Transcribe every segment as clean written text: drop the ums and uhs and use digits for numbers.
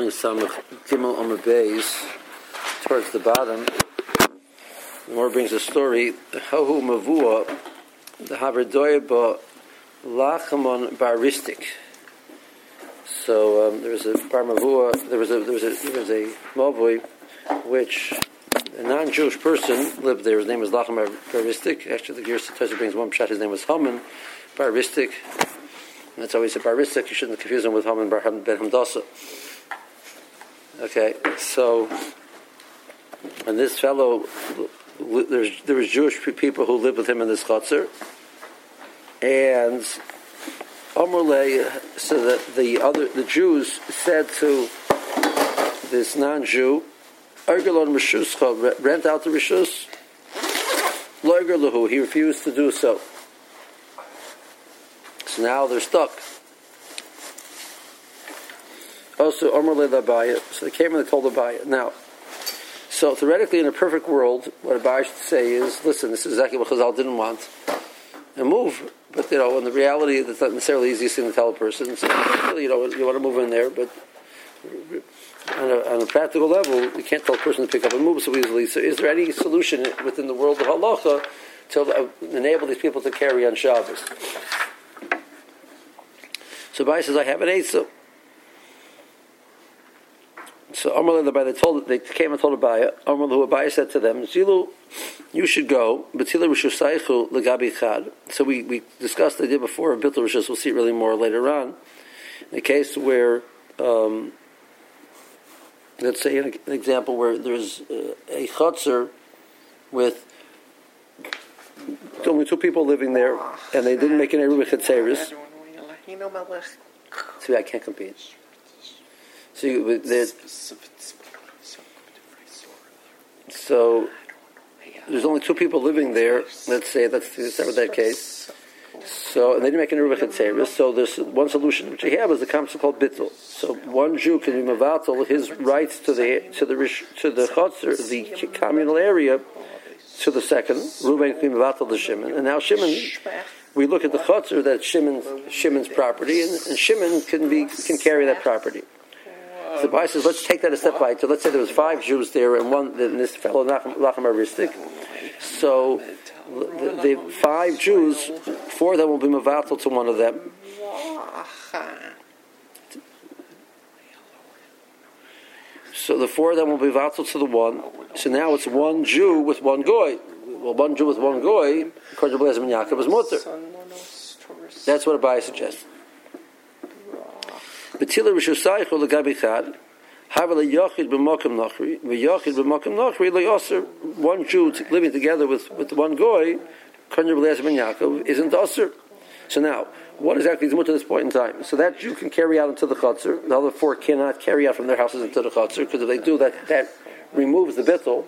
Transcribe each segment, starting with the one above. including some of Gimel on the base towards the bottom. The Gemara brings a story. Hahu mavua, the haverdoy ba lachamon baristik. So there was a bar mavua. There was a mavui, which a non-Jewish person lived there. His name was Lachamon baristik. Actually, the Gemara brings one pshat. His name was Haman baristik. That's always a baristik. You shouldn't confuse him with Haman bar ben Hamdasa. Okay, so and this fellow, there was Jewish people who lived with him in this chutzner, and Amrulay, so that the Jews said to this non-Jew, "Argelon Rishus, rent out the Rishus." Loigerlahu, he refused to do so. So now they're stuck. Also, Amrulay Labaya, so they came and they told Abaya. Now, so theoretically, in a perfect world, what Abaya should say is, "Listen, this is exactly what Chazal didn't want, and move." But in the reality, that's not necessarily the easiest thing to tell a person. So you want to move in there, but on a practical level, you can't tell a person to pick up and move so easily. So, is there any solution within the world of halacha to enable these people to carry on Shabbos? So Abaya says, "I have an eitzah." So Amr Abaya, they came and told Abaya. Amr Abaya said to them, "Zilu, you should go. B'tila Rishusaychu legabi chad." So we discussed the idea before of B'tila Rishus. We'll see it really more later on. In a case where, let's say an example where there's a chutzner with only two people living there, and they didn't make any room with chetzeris. See, I can't compete. So there's only two people living there. Let's say that's with that case. So and they didn't make an eruvah chetzeris. So there's one solution which you have is the concept called bittul. So one Jew can be mevatel his rights to the chutzner, the communal area, to the second. Reuven can be mevatel to Shimon, and now Shimon. We look at the chutzner that Shimon's property, and Shimon can carry that property. So Abaya says, let's take that a step by it. So let's say there was five Jews there and one, this fellow Lachamon baristik. So the five Jews, four of them will be mevatel to one of them. So the four of them will be mevatel to the one. So now it's one Jew with one goy. Well, one Jew with one goy, according to Blaise ben Yaakov, is mutter. That's what Abaya suggests. B'tila Rishusaychu legabi chad, hava leyochid b'makom nachri, v'yochid b'makom nachri le'oser. One Jew living together with one goy, Konyer Blaise ben Yaakov, isn't oser. So now, what exactly is mutter at this point in time? So that Jew can carry out into the chutzner. The other four cannot carry out from their houses into the chutzner, because if they do that removes the bittul.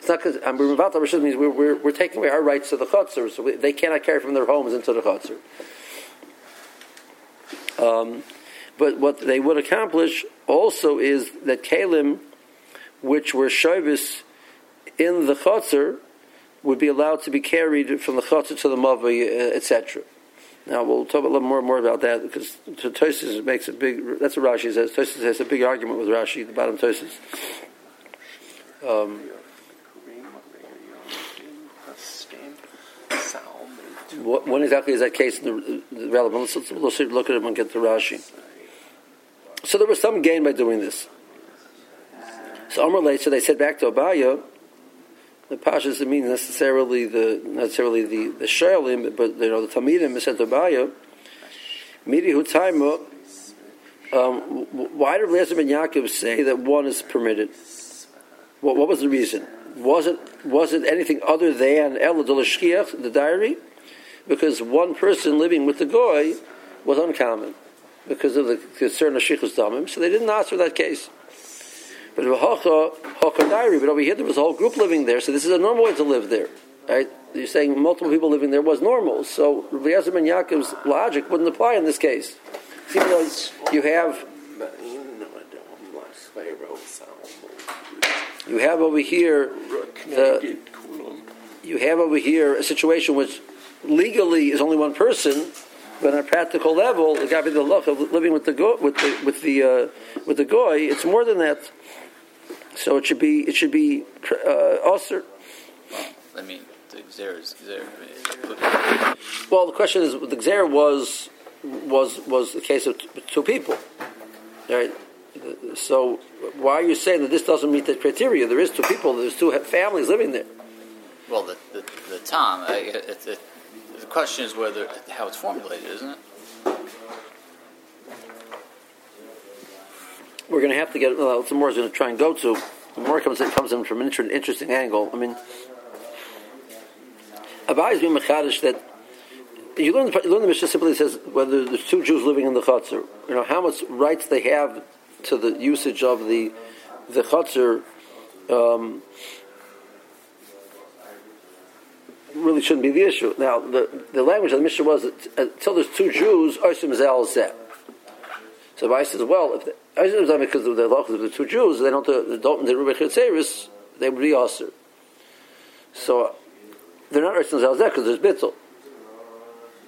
It's not because mevatel rishus means we're taking away our rights to the chutzner, so they cannot carry from their homes into the chutzner. But what they would accomplish also is that kalim, which were shavus in the chutzner, would be allowed to be carried from the chutzner to the mavui, etc. Now we'll talk a little more about that, because Tosfos makes a big. That's what Rashi says. Tosfos has a big argument with Rashi, the bottom Tosfos. When exactly is that case relevant? Let's look at it and get to Rashi. So there was some gain by doing this. So Amrulay, so they said back to Abaya, the Pasha doesn't mean necessarily the Shalim, but the Talmidim said to Abaya, Midihu Taima, why did Blaise ben Yaakov say that one is permitted? What was the reason? Was it anything other than El Dolashkiach, the diary? Because one person living with the goy was uncommon, because of the concern of shichus damim, so they didn't answer that case. But over here there was a whole group living there, so this is a normal way to live there, right? You're saying multiple people living there was normal, so Blaise ben Yaakov's logic wouldn't apply in this case. See, you have over here a situation which legally is only one person, But on a practical level, the gabi the lach of living with the goy, it's more than that. So it should be also. I mean, the gzera is gzera. Well, the question is, the gzera was the case of two people, right? So why are you saying that this doesn't meet the criteria? There is two people. There's two families living there. Well, the Tom, the question is whether how it's formulated, isn't it? We're going to have to get. Well, some more is going to try and go to. More comes in from an interesting angle. I mean, Abai is being machadish that you learn the Mishnah simply says whether there's two Jews living in the chutzner. You know how much rights they have to the usage of the chutzner. Really shouldn't be the issue. Now, the language of the Mishnah was until there's two Jews, Oisim Zal Zeh. So Abai says, well, if because of the law of the two Jews, they don't the Rubik Chetzeris, they would be Osir. So they're not Oisim Zal Zeh because there's Bittul.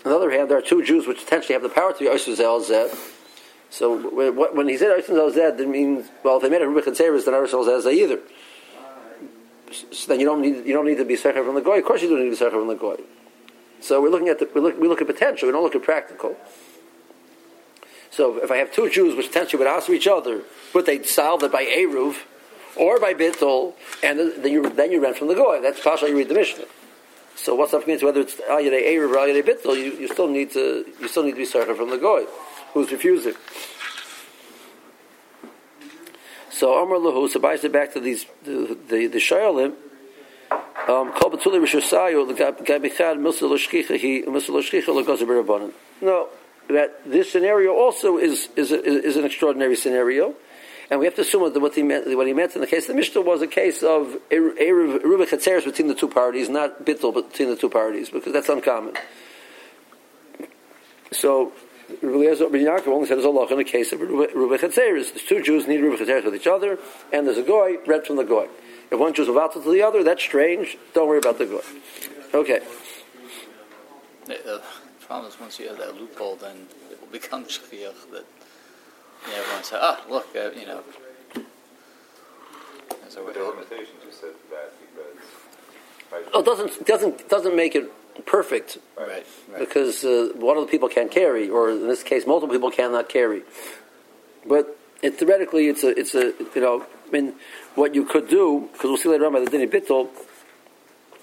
On the other hand, there are two Jews which potentially have the power to be Oisim Zal Zeh. So when he said Oisim Zal Zeh, that means, well, if they made a Rubik Chetzeris, they're not Oisim Zal Zeh either. So then you don't need to be secher from the goy. Of course you don't need to be secher from the goy. So we're looking at we look at potential. We don't look at practical. So if I have two Jews which potentially would answer each other, but they'd solve it by eruv or by bittul, and then you rent from the goy. That's partially you read the Mishnah. So what's up means whether it's al yedei eruv or al yedei bittul, you still need to be secher from the goy who's refusing. So Amar Lahu, so Abai said back to the Shayalim, Kol Batuli Rishosayu Gabichad Milsa Loshkicha Milsa Loshkicha Lagozer Berabanan. No, that this scenario also is an extraordinary scenario, and we have to assume that what he meant in the case of the Mishnah was a case of Eruv Chatzeres between the two parties, not Bittul between the two parties, because that's uncommon. So. Eliezer ben Yaakov only said there's a law in the case of Rubei Chetzeris. There's two Jews need Rubei Chetzeris with each other, and there's a goy read from the goy. If one Jew's about to the other, that's strange. Don't worry about the goy. Okay. The problem is once you have that loophole, then it will become shchiach that everyone says, look, you know. The limitations you said that because. Oh, it doesn't make it. Perfect, right. Because one of the people can carry, or in this case, multiple people cannot carry. But theoretically, it's a I mean, what you could do, because we'll see later on by the Dini Bittul,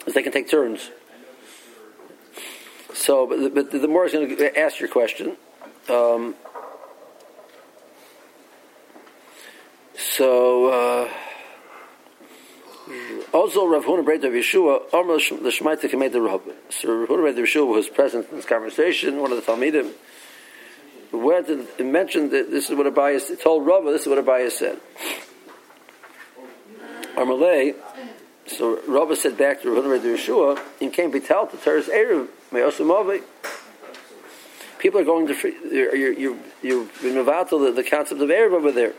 is they can take turns. So, but the more is going to ask your question. Also, Rav Huna Breit of Yeshua, Amr the Shmaita Kamei the Rav. So Rav Huna Breit of Yeshua was present in this conversation. One of the Talmidim went and mentioned that this is what Abai told Rav. This is what Abai said. Amalei. So Rav said back to Rav Huna Breit of Yeshua, "In Kain Bital to Teres Erev Me'osimovi." People are going to free, you've been mevatel the concept of Erev over there.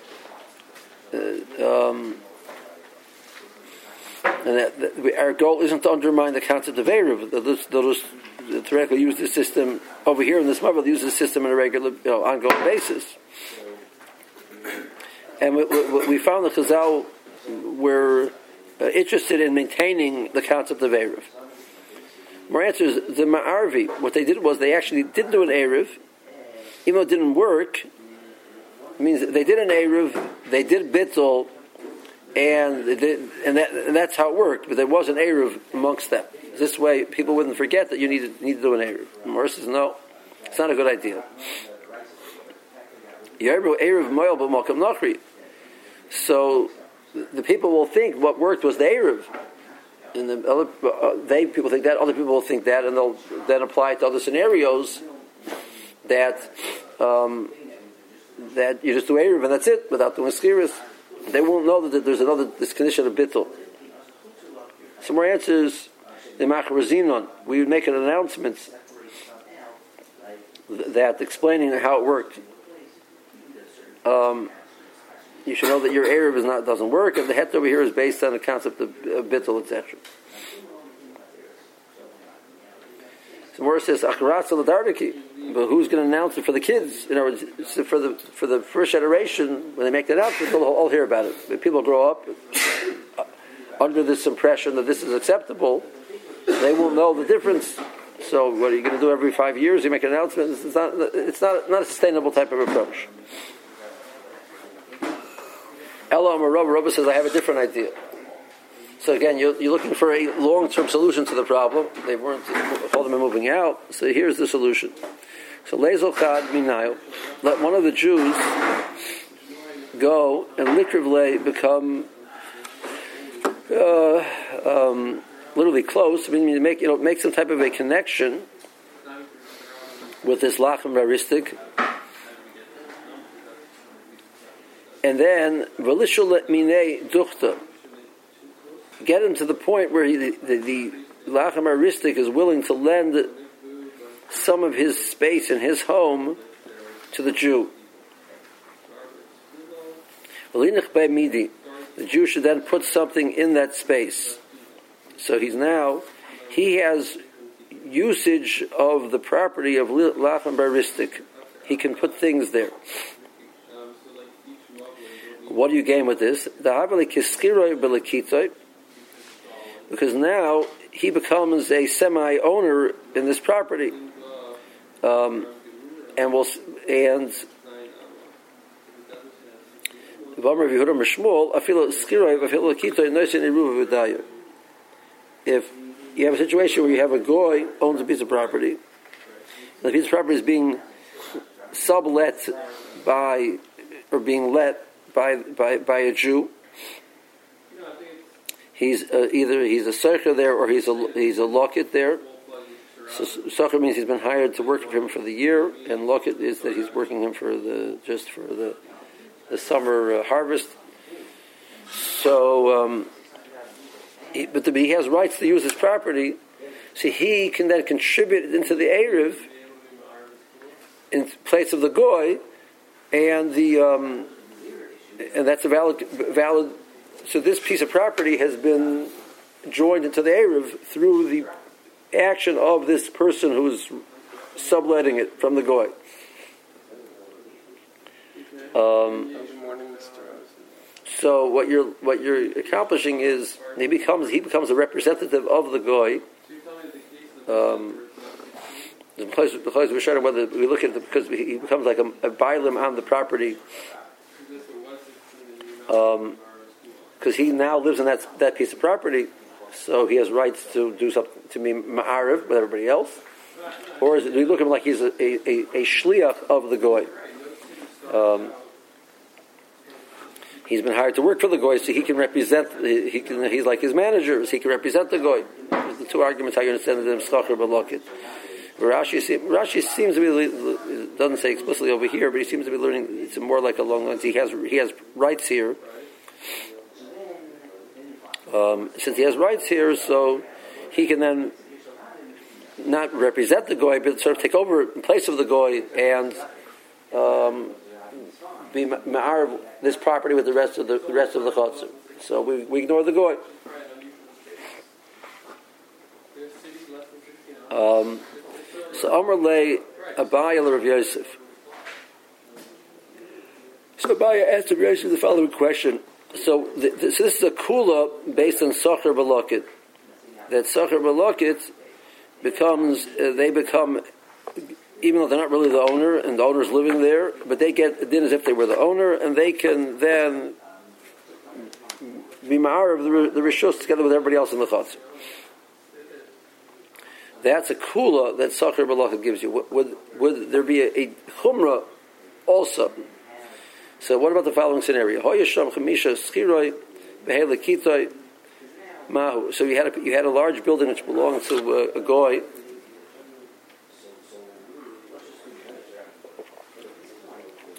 And that our goal isn't to undermine the concept of Eruv. They'll just theoretically use this system over here in this model. They'll use this system on a regular, ongoing basis. And we found that Chazal were interested in maintaining the concept of Eruv. My answer is the Ma'arvi. What they did was they actually did do an Eruv, even though it didn't work. It means they did an Eruv, they did Bittul, and that's how it worked, but there was an Eruv amongst them. This way, people wouldn't forget that you need to do an Eruv. And Morris says, no, it's not a good idea. Eruv moil b'malkam nachri. So the people will think what worked was the Eruv, and the other people think that, other people will think that, and they'll then apply it to other scenarios that you just do Eruv and that's it, without doing schiras. They won't know that there's another this condition of bittul. Some more answers. The Machrazinon. We would make an announcement that explaining how it worked. You should know that your Erev doesn't work, and the het over here is based on the concept of bittul, etc. The Gemara says, but who's going to announce it for the kids? In other words, for the first generation, when they make that announcement, they'll all hear about it. When people grow up under this impression that this is acceptable, they will know the difference. So what are you going to do every 5 years? You make an announcement? It's not a sustainable type of approach. Ella Amarov, Rabba says, I have a different idea. So again, you're looking for a long-term solution to the problem. They weren't, all of them are moving out. So here's the solution. So lezochad minayu, let one of the Jews go and likrivle become literally close. I mean, make some type of a connection with this lachem raristik. And then v'lishulet minei duchta. Get him to the point where the lachem aristik is willing to lend some of his space in his home to the Jew. The Jew should then put something in that space. So he has usage of the property of lachem aristik. He can put things there. What do you gain with this? Because now he becomes a semi-owner in this property, and if you have a situation where you have a goy owns a piece of property, and the piece of property is being sublet by a Jew. He's either a socher there or he's a locket there. So socher means he's been hired to work for him for the year, and locket is that he's working him for the summer harvest. So, but he has rights to use his property. See, he can then contribute into the erev in place of the goy, and that's a valid. So this piece of property has been joined into the Erev through the action of this person who's subletting it from the goy. So what you're accomplishing is he becomes a representative of the goy. The place we're showing whether we look at it because he becomes like a bailim on the property. Because he now lives in that piece of property, so he has rights to do something to be ma'ariv with everybody else, or do you look at him like he's a shliach of the goy? He's been hired to work for the goy, so he can represent. He's like his manager, so he can represent the goy. There's the two arguments how you understand them: socher b'loket. Rashi seems to be, doesn't say explicitly over here, but he seems to be learning. It's more like along the lines he has rights here. Since he has rights here, so he can then not represent the goy, but sort of take over in place of the goy and be ma'arv this property with the rest of the chotzer. So we ignore the goy. So Amar lay Abaye Rav Yosef. So Abaye asked Rav Yosef the following question. So this is a kula based on socher b'loket. That socher b'loket becomes, they become, even though they're not really the owner, and the owner's living there, but they get a din as if they were the owner, and they can then be ma'ar of the rishus together with everybody else in the chutz. That's a kula that socher b'loket gives you. Would there be a chumra also? So what about the following scenario? So you had a large building which belonged to a goy,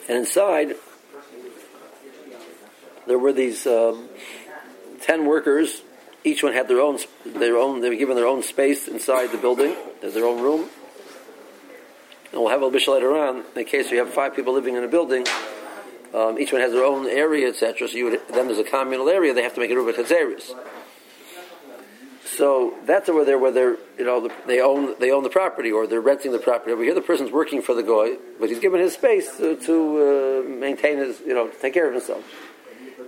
and inside there were these 10 workers. Each one had their own. They were given their own space inside the building, their own room. And we'll have a bishul later on in case you have 5 people living in a building. Each one has their own area, etc. So then there's a communal area. They have to make a ruba chazeris. So that's over there, whether they own the property or they're renting the property. Over here, the person's working for the guy, but he's given his space to maintain his, to take care of himself.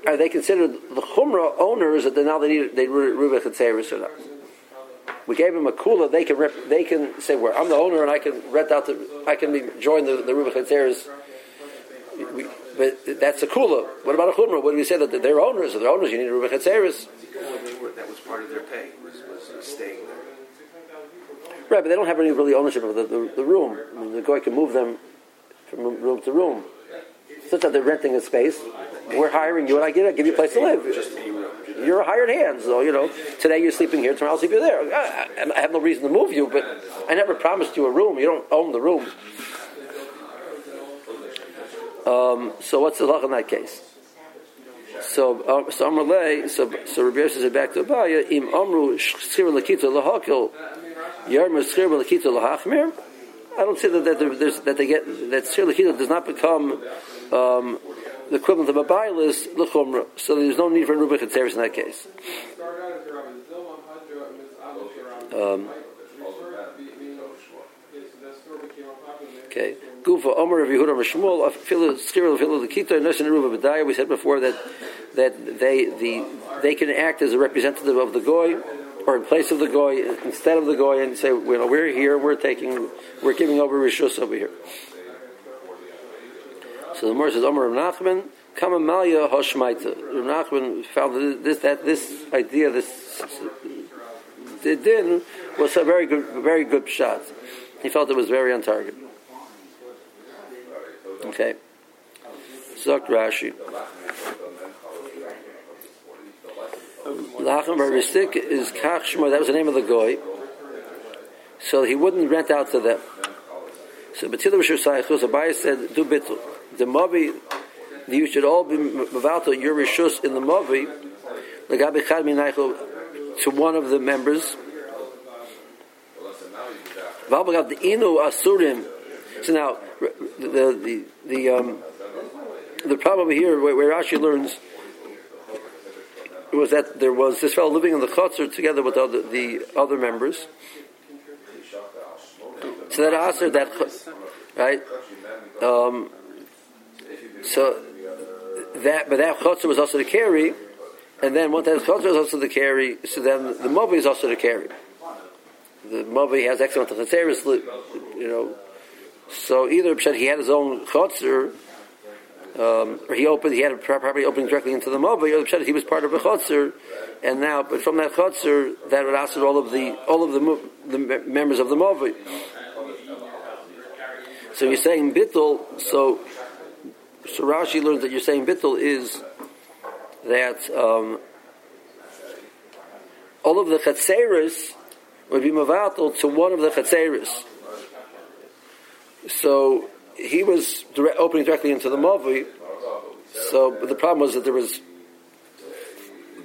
Are they considered the chumrah owners that now they ruba chetzeris or not? We gave him a kula. They can say, "Well, I'm the owner, and I can rent out join the ruba chetzeris." But that's a kula. What about a chumrah? What do we say that they're owners? Or they're owners. You need a ruba chetzeris. That was part of their pay. Was staying there. Right, but they don't have any really ownership of the room. I mean, the guy can move them from room to room. Such that they're renting a space. We're hiring you, and I give you a place to live. You're a hired hand, so today you're sleeping here, tomorrow I'll sleep you there. I have no reason to move you, but I never promised you a room. You don't own the room. So what's the halacha in that case? So Rabbi Yosef said back to Abaya, Im Amru Shchira Lakita Lahakil Yarmur Shchira Lakita Lahachmir. I don't say that Shchira Lakita does not become the equivalent of a bailis l'chumra. So there's no need for ruba chetzeris in that case. Okay. Gufa Omer of Yehuda Mishmul Afilu Skirul Afilu L'Kita Nushin Ruba B'Daya. We said before that they can act as a representative of the goy or in place of the goy instead of the goy and say we're here, we're giving over rishus over here. So the Gemara says, Omer Rav Nachman, Kama Malya Hoshmaita. Rav Nachman found this idea, this din was a very good pshat. He felt it was very on target. Okay. Zok Rashi. Lachem Baristik is Kach Shmo. That was the name of the goy. So he wouldn't rent out to them. So B'tilu B'shur Saichus, Abaye said, do bitul. The Mavi, you should all be Mavato, your Rishus in the Mavi, Lagabi Chad Minaicho, to one of the members. Valbagav, the Inu Asurim. So now, the problem here, where Rashi learns, was that there was this fellow living in the Chatzar together with the other members. So that Asur, right? That Chatzar was also the carry, and then once that Chatzar was also the carry, so then the Mavi is also the carry. The Mavi has excellent Chatzeris, So either he had his own chotzer, or he had a property opening directly into the Mavi, or he was part of a chotzer, and now, but from that chotzer, that would answer all of the members of the Mavi. So you're saying bittul. So Rashi learns that you're saying bittul is that all of the chatzeris would be mavatul to one of the chatzeris. So he was opening directly into the Mavi. So the problem was that there was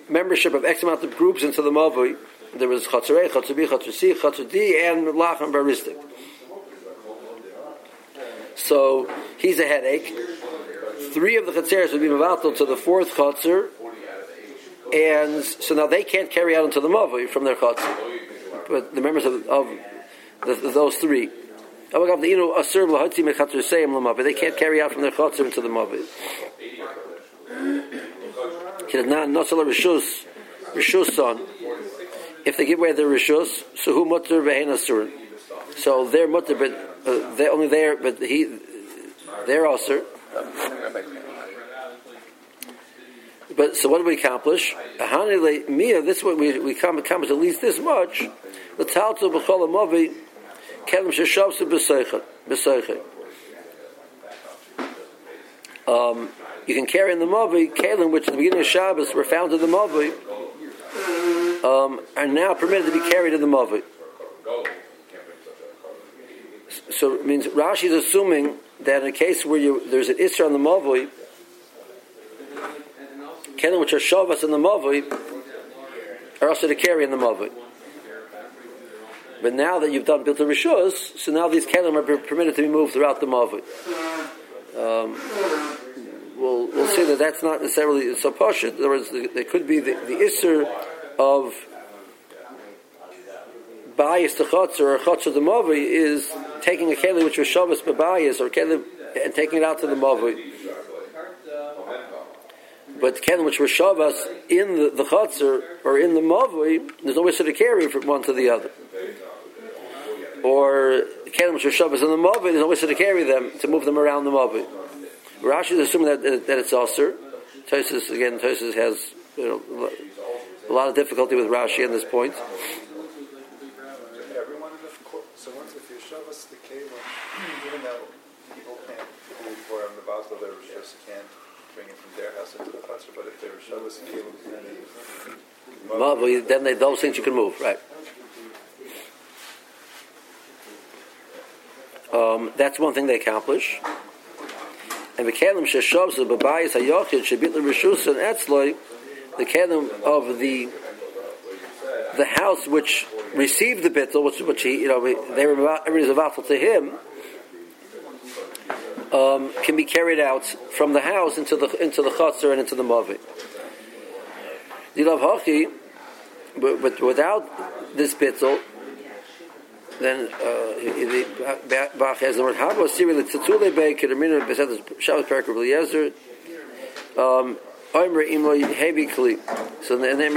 membership of X amount of groups into the Mavi. There was Chatzar A, Chatzar B, Chatzar C, Chatzar D, and Lachem Baristik. So he's a headache. 3 of the Chatzaris would be mevatel to the 4th Chatzar, and so now they can't carry out into the Mavi from their Chatzar. But the members of those 3. They can't carry out from their chatzim into the Mavi. If they give away their rishus, so who mutter v'hein. So they're mutter, but they only there, but they're asur. But so what do we accomplish? This is what we accomplish at least this much. The talto b'chol Mavi. You can carry in the Mavi, Kalim, which at the beginning of Shabbos were found in the Mavi, are now permitted to be carried in the Mavi. So it means Rashi is assuming that in a case where there's an Isra on the Mavi, Kalim, which are Shabbos in the Mavi, are also to carry in the Mavi. But now that you've done Biltul Rishus, so now these kelim are permitted to be moved throughout the Mavi. We'll see that that's not necessarily so posh. There could be the Isser of bias to chutz or chutz of the mavi is taking a keli which was shabbos b'bayis or keli and taking it out to the mavi. But keli which was shabbos in the chutz or in the mavi, there's no way to carry from one to the other. Or keli which was shabbos in the mavi, there's no way to carry them to move them around the mavi. Rashi is assuming that it's aser. Tosfos has a lot of difficulty with Rashi on this point. So once if you shove us the cable, even though people can't, people before on the Basel, they were just can't bring it from their house into the cluster, but if they were shove us the cable, then those things you can move, right? That's one thing they accomplish. And the kalim sheshavs the babayis hayochid shebitli reshus and etzloi, the kalim of the house which received the bittul, which he, they were everybody's avatul to him, can be carried out from the house into the chutzner and into the mavi. Dilav haki, but without this bittul, then Bach has the word habos serially tzatulei bay kedamina besetas shabbos parak of Eliezer. Oimer imlo hevi kli. So the name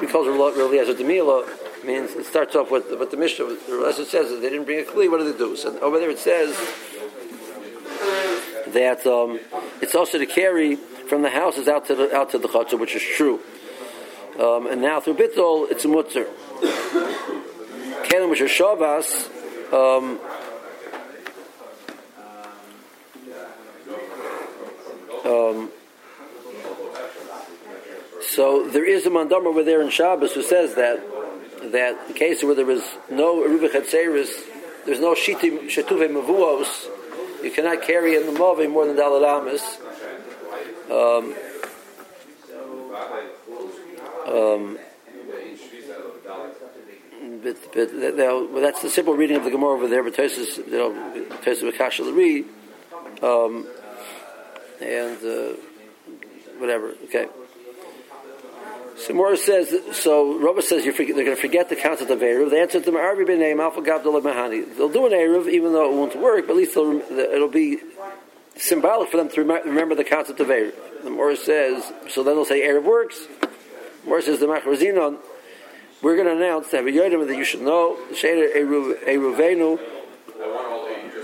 because Eliezer demila means it starts off with but the Mishnah Eliezer says that they didn't bring a kli. What do they do? So over there it says that it's also to carry from the houses out to the chutzner, which is true. And now through bittul it's a mutzer. Kelim which are shavas, so there is a mandam over there in Shabbos who says that the case where there is no eruvah chetzeris, there's no shituvei mevuos, you cannot carry in the mavi more than daled amos. But that's the simple reading of the Gemara over there. But Tosfos, Tosfos Kasha L'Ri, and whatever. Okay. So Mora says. So Rava says they're going to forget the concept of eruv. They answered them Arvi b'nei Malfa Gavdol Mahani. They'll do an eruv even though it won't work. But at least it'll be symbolic for them to remember the concept of eruv. The Mora says. So then they'll say eruv works. Mora says the Machar Zinon. We're going to announce that you should know Sheder Eruvenu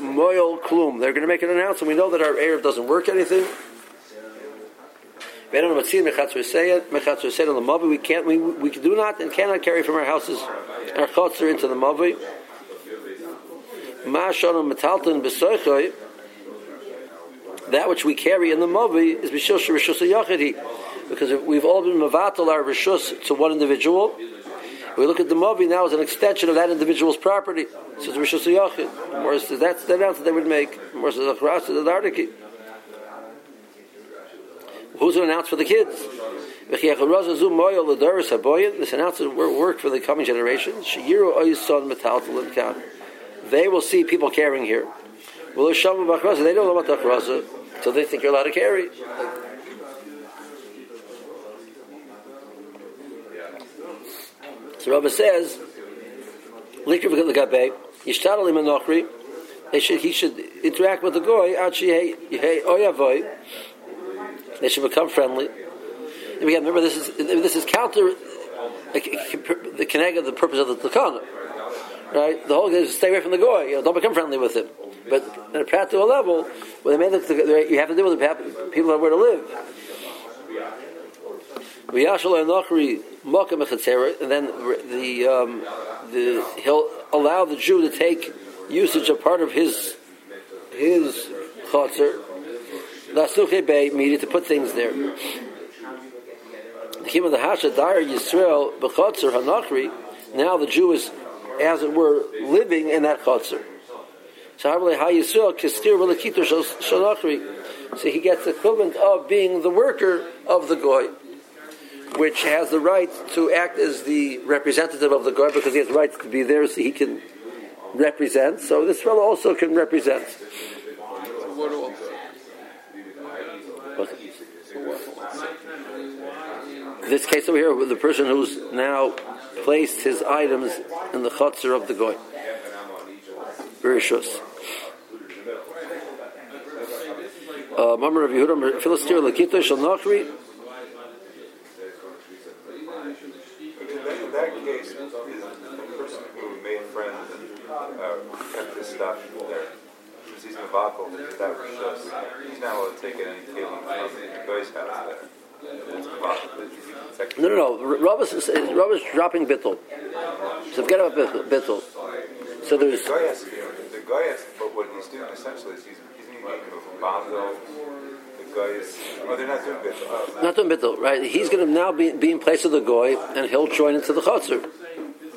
Moyel Klum. They're going to make an announcement. We know that our Eruv doesn't work anything. We do not and cannot carry from our houses our chutzner into the Mavi. That which we carry in the Mavi is Bishul Rishus Yachidi, because we've all been mevatel our Rishus to one individual. We look at the Mavi now as an extension of that individual's property. Says Rishus Yachid. Mora says that's the announcement they would make. Mora says Achrasa the Dardiki. Who's going to announce for the kids? This announcement will work for the coming generation. They will see people carrying here. They don't know about the Achrasa, so they think you're allowed to carry. The Rava says, he should interact with the goy. They should become friendly. And again, remember, this is counter the kinega, the purpose of the takana, right? The whole thing is stay away from the goy. Don't become friendly with him. But on a practical level, you have to deal with the people that are where to live. And then he'll allow the Jew to take usage of part of his chotzer, to put things there. Now the Jew is, as it were, living in that chotzer. So he gets the equivalent of being the worker of the goy, which has the right to act as the representative of the goy, because he has rights to be there, so he can represent. So this fellow also can represent. This case over here, the person who's now placed his items in the chutzner of the goy. Bereshus. Mamar of Yehuda, Philister Lakita Shal Nachri. In that case, the person who made friends kept his stuff there. Because he's Nabakal, that was just. He's not able to take it any feeling from the guy's house there. No. Rav is dropping bittul. So forget about bittul. So there's. The guy has, but what he's doing essentially is he's making a bondel. The guy is. Well, they're not doing bittul. Not doing bittul, right? He's going to now be in place of the guy, and he'll join into the chotzer.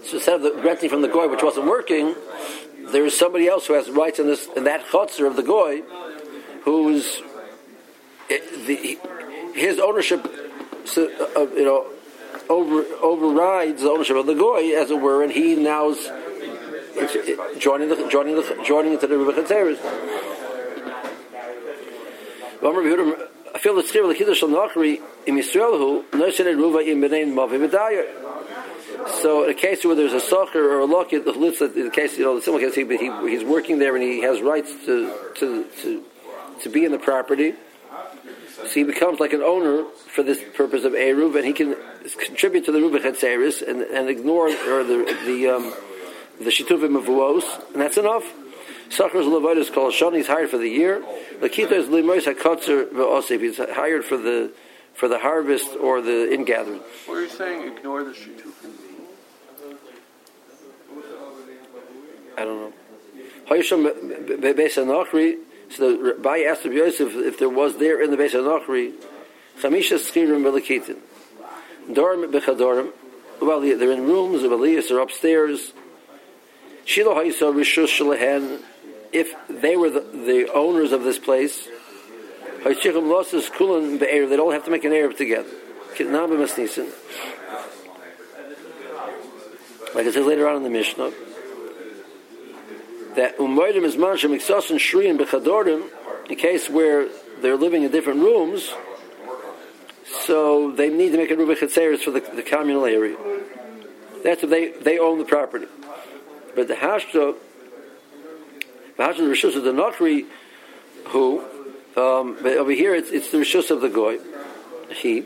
So instead of renting from the guy, which wasn't working, there is somebody else who has rights in that chotzer of the guy, who's his ownership, overrides the ownership of the goy, as it were, and he now is joining into the Rebbe Chatzeris. I feel the skill of the Kiddush Shal Nachri in Yisrael who Noshei Ruva in Bnei Mavi Medayer. So in a case where there's a socher or a locket, he's working there and he has rights to be in the property. So he becomes like an owner for this purpose of Eruv, and he can contribute to the Rebbe Chatzeris and ignore or the Shituvim Mevuos, and that's enough. Sachros Levodas Kol Shana, he's hired for the year. Lakita is Limois HaKotzer Ve'osif, he's hired for the harvest or the ingathering. What are you saying? Ignore the Shituvim? I don't know. Hayisham Beis Anachri. So the Rabbi asked Rabbi Yosef if there was there in the Beis HaNachri, Chamisha Schirim V'Lekitin. Dorim B'Chadorim. Well, they're in rooms, or Elias are upstairs. Shilo Hayisol Rishus Shalehen. If they were the owners of this place, Hayishichim Losses Kulan B'Erev. They'd all have to make an Erev together. Kitnam B'Masnisin. Like it says later on in the Mishnah, that umoidim is manshim exosin shri and bechadorim, a case where they're living in different rooms, so they need to make a Rebbe Chatzeris for the communal area. That's if they own the property. But the rishus of the Nachri, who but over here it's the rishus of the goy. He.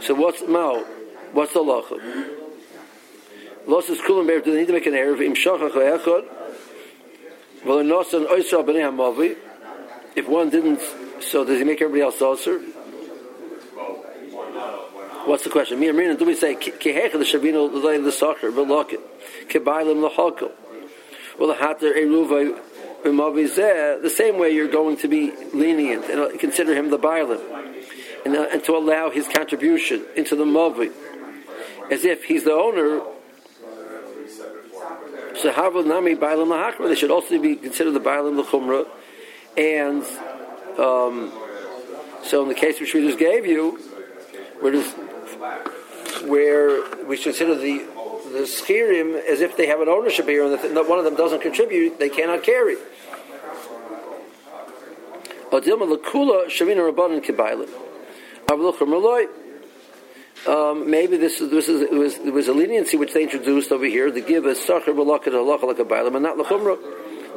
So what's mao? What's the halacha? Losses kulam be'er. Do they need to make an erev? Im shachach le'echad. If one didn't, so does he make everybody else also? What's the question? Me and Rina, do we say kehech the shavino l'day l'sacher v'loket kebaylim l'halkel? Well, the hater eruva v'mavizeh. The same way you're going to be lenient and consider him the bailim, and to allow his contribution into the mavi, as if he's the owner. So Havul Nami Bailam LaHakra. They should also be considered the Bailam LaChumra. And so, in the case which we just gave you, where we consider the Schirim as if they have an ownership here, and that one of them doesn't contribute, they cannot carry. Adilma Lakula Shavina Rabbanan Kibailim Avluchumra Loi. Maybe this was a leniency which they introduced over here to give a sacher b'loket halacha like a bailam and not lechumra.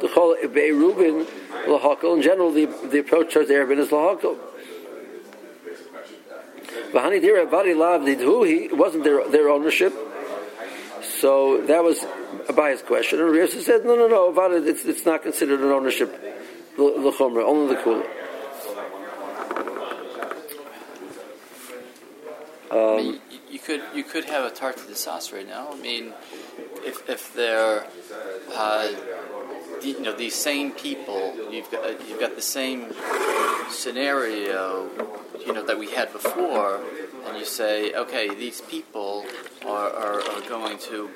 The chol beiruvin lahakel. In general, the approach towards eruvin is lahakel. V'hani dira badi lav didhu. It wasn't their ownership, so that was a biased question. And Rishon said, no, it's not considered an ownership lechumra, only the kula. You could have a tart to the sauce right now. I mean, if they're these same people, you've got the same scenario, that we had before, and you say, okay, these people are going to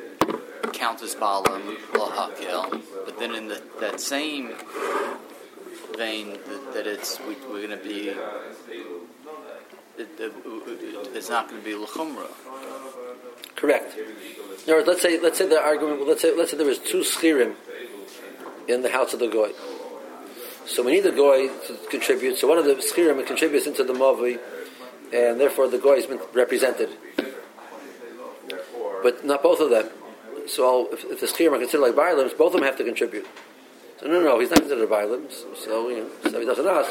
count as balam lahakel, but then in that same vein we're going to be. It's not going to be l'chumra. Correct. No, let's say the argument. Let's say there was two schirim in the house of the goy. So we need the goy to contribute. So one of the schirim contributes into the mavi, and therefore the goy has been represented. But not both of them. So if the schirim are considered like bailems, both of them have to contribute. So no, he's not considered bailems. So, so he doesn't ask.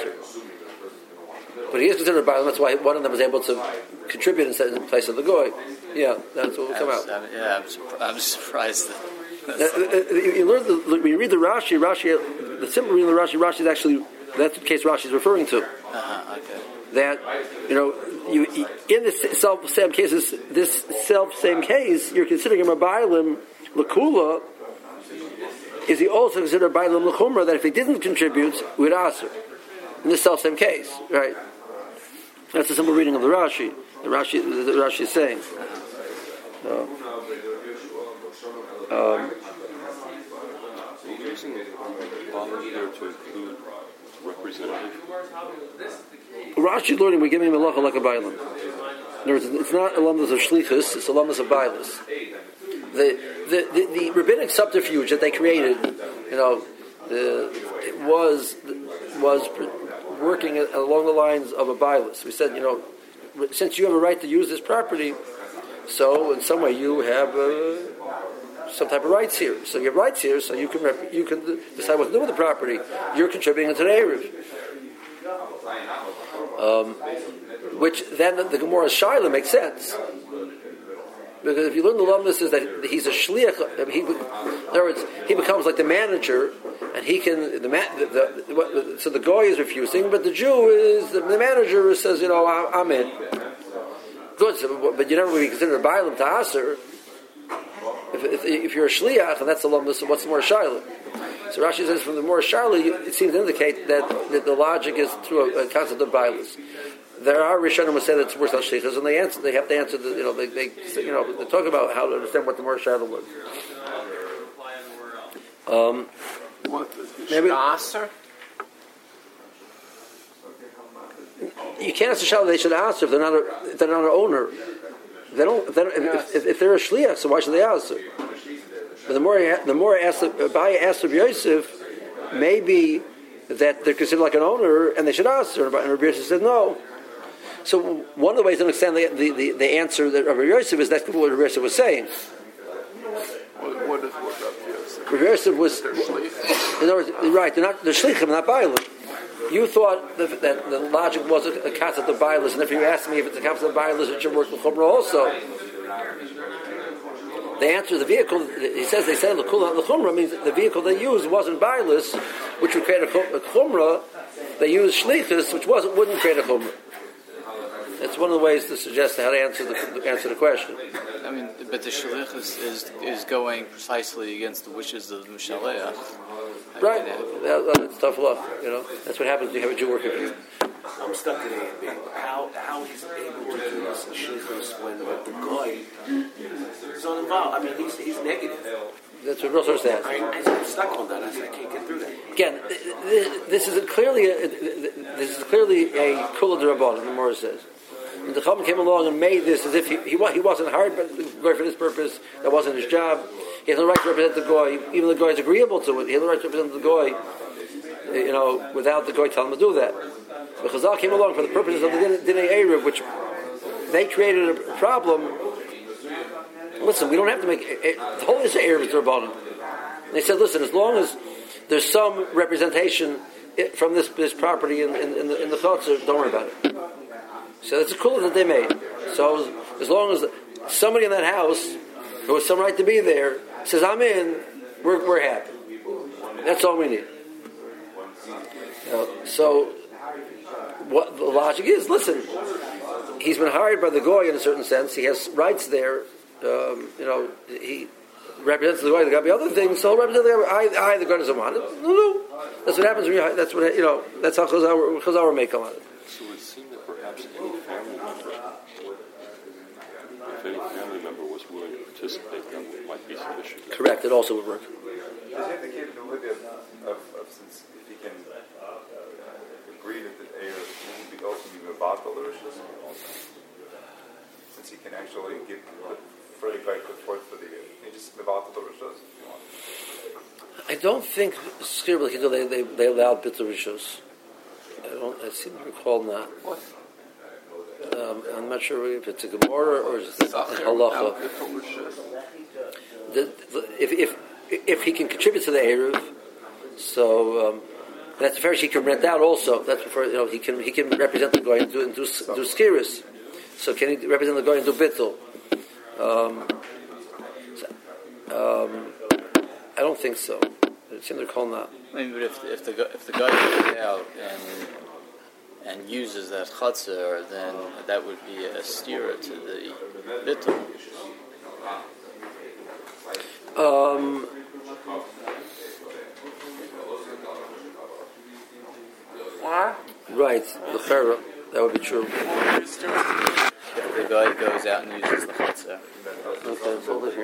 But he is considered a bailam. That's why one of them is able to contribute instead in place of the goy. Yeah, that's what will come out. I'm surprised that. When you read the Rashi, the simple reading of the Rashi is actually that's the case Rashi is referring to. Okay. That in the self same case, you're considering him a bailam l'kula. Is he also considered a bailam l'chumra? That if he didn't contribute, we'd aser in the self same case, right? That's the simple reading of the Rashi. The Rashi is saying. So you're using volunteer to include representative. Rashi learning, we're giving him a lacha like a bailam. In other words, it's not alumnus of shlichus; it's alumnus of bailas. The rabbinic subterfuge that they created, was working along the lines of a bailas. We said, since you have a right to use this property, so in some way you have some type of rights here. So you have rights here, so you can decide what to do with the property. You're contributing to the Eruv. Which then the Gemara Shaila makes sense. Because if you learn the Lamnas is that he's a shliach, in other words, he becomes like the manager, and he can. So the goy is refusing, but the Jew is the manager says, I'm in. Good, so, but you never would be considered a bailam to aser. If you're a shliach, and that's the lumnus, so what's the more shayla? So Rashi says from the more shayla, it seems to indicate that the logic is through a concept of bailus. There are rishonim who say that it's worse than shlichas, and they have to answer. They talk about how to understand what the more shayla was. Maybe aser. You can't ask the shayla they should aser if they're not an owner. If they're a shliach, so why should they ask? But the more Abai asks of Yosef, maybe that they're considered like an owner and they should ask. And Rabbi Yosef said no. So one of the ways to understand the answer that Rabbi Yosef is that's what Rabbi Yosef was saying. What is what Rabbi Yosef was? In other words, right? They're shlichim, not bailim. You thought that the logic was a concept of bailas, and if you asked me if it's a concept of bailas, it should work with Chumra also. The answer is the vehicle, he says they said l'kula, l'chumra means the vehicle they used wasn't bailas, which would create a Chumra. They used shlichus, which wouldn't create a Chumra. That's one of the ways to suggest how to answer the question. I mean, but the shlichus is going precisely against the wishes of the Mishaleach. Right. It's tough luck, That's what happens when you have a Jew working for you. I'm stuck in A and B. How he's able to do this shlichus when the guy is not involved. I mean, he's negative. That's what Rosh says. I'm stuck on that. I can't get through that. Again, this is clearly a Kula D'Rabbanan, the Gemara says. The Chacham came along and made this as if he wasn't hired by for this purpose. That wasn't his job. He has no right to represent the goy. Even the goy is agreeable to it. He has no right to represent the goy, without the goy telling him to do that. But Chazal came along for the purposes of the Dinei Eruv, which they created a problem. Listen, we don't have to make the whole Dinei Eruv is D'Rabbanan. They said, listen, as long as there's some representation from this property in the chutzner, don't worry about it. So that's a kula that they made. So as long as somebody in that house who has some right to be there says, I'm in, we're happy. That's all we need. So what the logic is, listen, he's been hired by the goy in a certain sense. He has rights there. He represents the goy. There got to be other things. So represent the goy. I the goy doesn't want it. No. That's what happens when you. That's what That's how Chazal may come on it. So it seemed that perhaps if any family member was willing to participate, then it might be sufficient. Correct, it also would work. Does he have the capability of since if he can agree that the heir will be ultimately about the Lurishes? Since he can actually give the Freddy Guy put forth for the heir, he just about the Lurishes if you want. I don't think they allowed bitul rishus. I seem to recall not. What? I'm not sure if it's a Gemara or is it a halacha. If he can contribute to the eruv, so that's fair. He can rent out also. That's for he can represent the guy and do skiris. So can he represent the guy and do bittul? I don't think so. It seems to recall not. I mean, but if the guy goes out and uses that chatzar, then that would be a stira to the bittul. Right, the chera, that would be true. If the guy goes out and uses the chatzar. Okay,